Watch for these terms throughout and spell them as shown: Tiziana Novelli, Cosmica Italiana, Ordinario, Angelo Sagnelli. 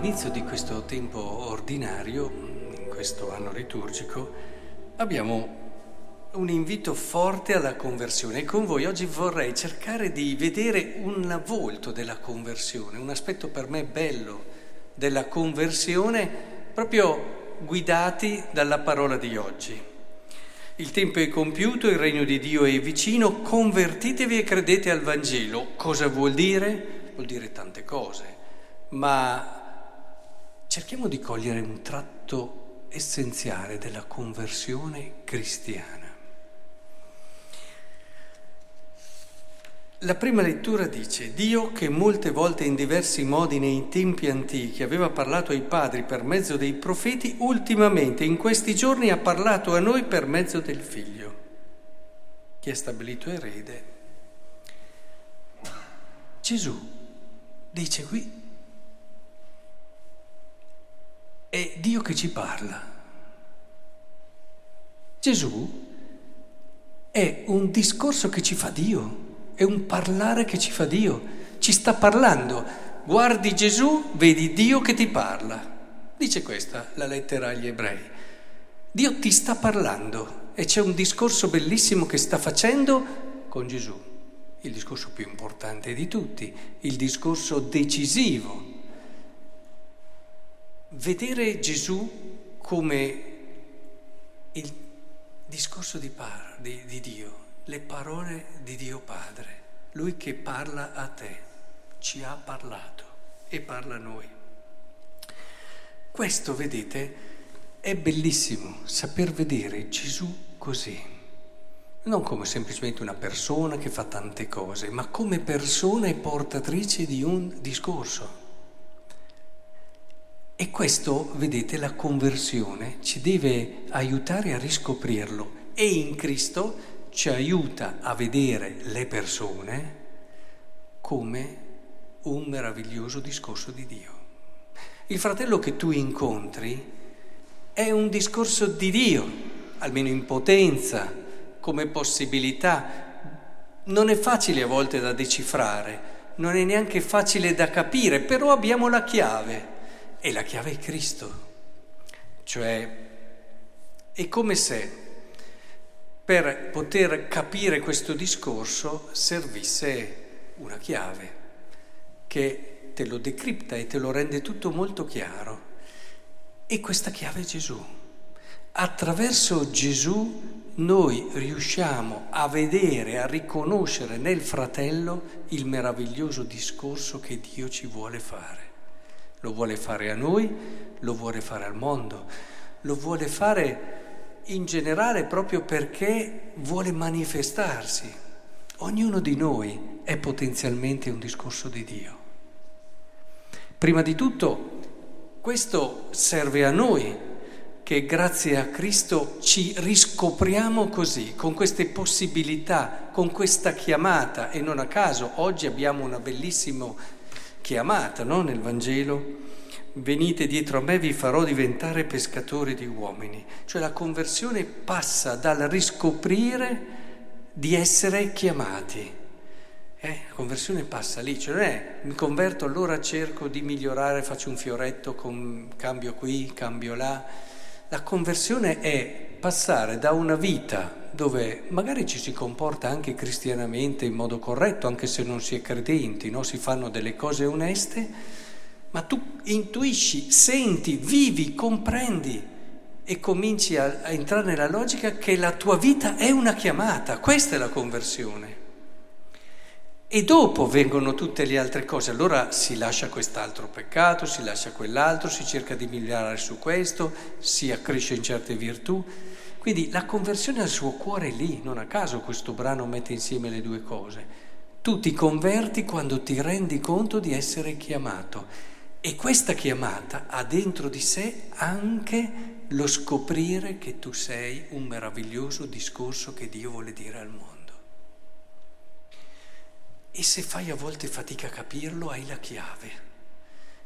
All'inizio di questo tempo ordinario, in questo anno liturgico, abbiamo un invito forte alla conversione e con voi oggi vorrei cercare di vedere un volto della conversione, un aspetto per me bello della conversione, proprio guidati dalla parola di oggi. Il tempo è compiuto, il regno di Dio è vicino, convertitevi e credete al Vangelo. Cosa vuol dire? Vuol dire tante cose, ma cerchiamo di cogliere un tratto essenziale della conversione cristiana. La prima lettura dice: Dio, che molte volte in diversi modi nei tempi antichi aveva parlato ai padri per mezzo dei profeti, ultimamente in questi giorni ha parlato a noi per mezzo del Figlio, che è stabilito erede. Gesù dice qui: è Dio che ci parla. Gesù è un discorso che ci fa Dio, è un parlare che ci fa Dio, ci sta parlando. Guardi Gesù, vedi Dio che ti parla. Dice questa la lettera agli Ebrei. Dio ti sta parlando e c'è un discorso bellissimo che sta facendo con Gesù. Il discorso più importante di tutti, il discorso decisivo. Vedere Gesù come il discorso di Dio, le parole di Dio Padre, Lui che parla a te, ci ha parlato e parla a noi. Questo, vedete, è bellissimo, saper vedere Gesù così, non come semplicemente una persona che fa tante cose, ma come persona e portatrice di un discorso. E questo, vedete, la conversione ci deve aiutare a riscoprirlo e in Cristo ci aiuta a vedere le persone come un meraviglioso discorso di Dio. Il fratello che tu incontri è un discorso di Dio, almeno in potenza, come possibilità. Non è facile a volte da decifrare, non è neanche facile da capire, però abbiamo la chiave. E la chiave è Cristo, cioè è come se per poter capire questo discorso servisse una chiave che te lo decripta e te lo rende tutto molto chiaro. E questa chiave è Gesù. Attraverso Gesù noi riusciamo a vedere, a riconoscere nel fratello il meraviglioso discorso che Dio ci vuole fare. Lo vuole fare a noi, lo vuole fare al mondo, lo vuole fare in generale proprio perché vuole manifestarsi. Ognuno di noi è potenzialmente un discorso di Dio. Prima di tutto, questo serve a noi, che grazie a Cristo ci riscopriamo così, con queste possibilità, con questa chiamata. E non a caso oggi abbiamo una bellissima chiamata, no? Nel Vangelo: venite dietro a me, vi farò diventare pescatori di uomini. Cioè la conversione passa dal riscoprire di essere chiamati. La conversione passa lì, cioè non è mi converto allora cerco di migliorare, faccio un fioretto, cambio qui, cambio là. La conversione è passare da una vita dove magari ci si comporta anche cristianamente in modo corretto, anche se non si è credenti, no? Si fanno delle cose oneste, ma tu intuisci, senti, vivi, comprendi e cominci a entrare nella logica che la tua vita è una chiamata. Questa è la conversione. E dopo vengono tutte le altre cose, allora si lascia quest'altro peccato, si lascia quell'altro, si cerca di migliorare su questo, si accresce in certe virtù. Quindi la conversione al suo cuore è lì, non a caso questo brano mette insieme le due cose. Tu ti converti quando ti rendi conto di essere chiamato e questa chiamata ha dentro di sé anche lo scoprire che tu sei un meraviglioso discorso che Dio vuole dire al mondo. E se fai a volte fatica a capirlo, hai la chiave,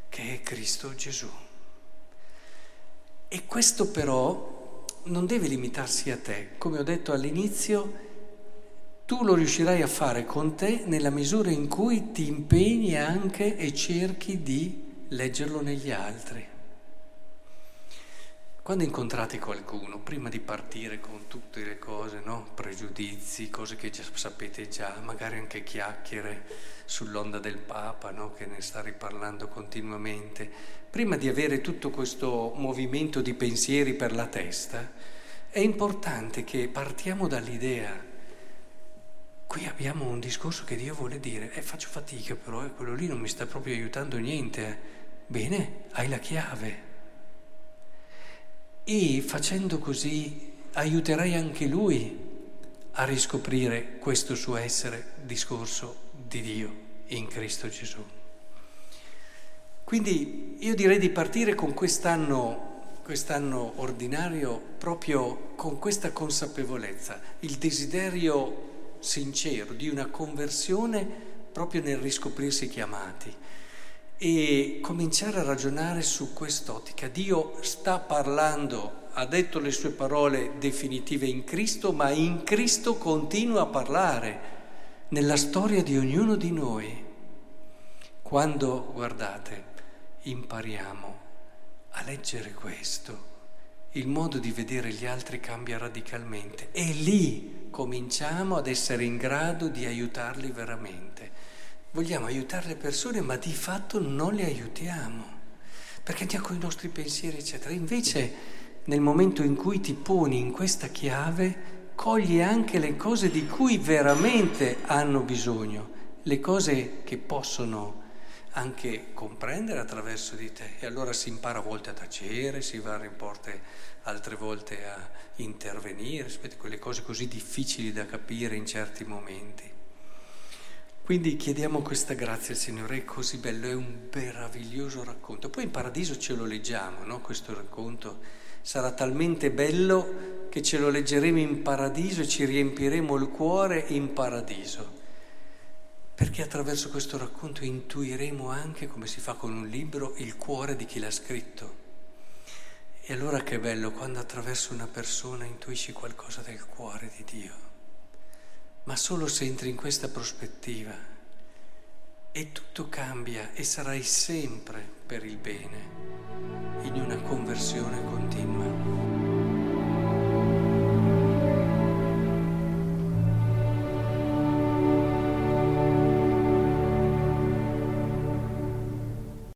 che è Cristo Gesù. E questo però non deve limitarsi a te. Come ho detto all'inizio, tu lo riuscirai a fare con te nella misura in cui ti impegni anche e cerchi di leggerlo negli altri. Quando incontrate qualcuno, prima di partire con tutte le cose, no? Pregiudizi, cose che già sapete già, magari anche chiacchiere sull'onda del Papa, no? Che ne sta riparlando continuamente, prima di avere tutto questo movimento di pensieri per la testa, è importante che partiamo dall'idea: qui abbiamo un discorso che Dio vuole dire, faccio fatica però, quello lì non mi sta proprio aiutando niente. Bene, hai la chiave. E facendo così aiuterai anche lui a riscoprire questo suo essere discorso di Dio in Cristo Gesù. Quindi io direi di partire con quest'anno ordinario proprio con questa consapevolezza, il desiderio sincero di una conversione proprio nel riscoprirsi chiamati. E cominciare a ragionare su quest'ottica. Dio sta parlando, ha detto le sue parole definitive in Cristo, ma in Cristo continua a parlare nella storia di ognuno di noi. Quando, guardate, impariamo a leggere questo, il modo di vedere gli altri cambia radicalmente e lì cominciamo ad essere in grado di aiutarli veramente. Vogliamo aiutare le persone, ma di fatto non le aiutiamo, perché andiamo con i nostri pensieri, eccetera. Invece, nel momento in cui ti poni in questa chiave, cogli anche le cose di cui veramente hanno bisogno, le cose che possono anche comprendere attraverso di te. E allora si impara a volte a tacere, si va a porte, altre volte a intervenire, rispetto a quelle cose così difficili da capire in certi momenti. Quindi chiediamo questa grazia al Signore, è così bello, è un meraviglioso racconto. Poi in paradiso ce lo leggiamo, no? Questo racconto sarà talmente bello che ce lo leggeremo in paradiso e ci riempiremo il cuore in paradiso. Perché attraverso questo racconto intuiremo anche, come si fa con un libro, il cuore di chi l'ha scritto. E allora che bello quando attraverso una persona intuisci qualcosa del cuore di Dio. Ma solo se entri in questa prospettiva e tutto cambia e sarai sempre per il bene in una conversione continua.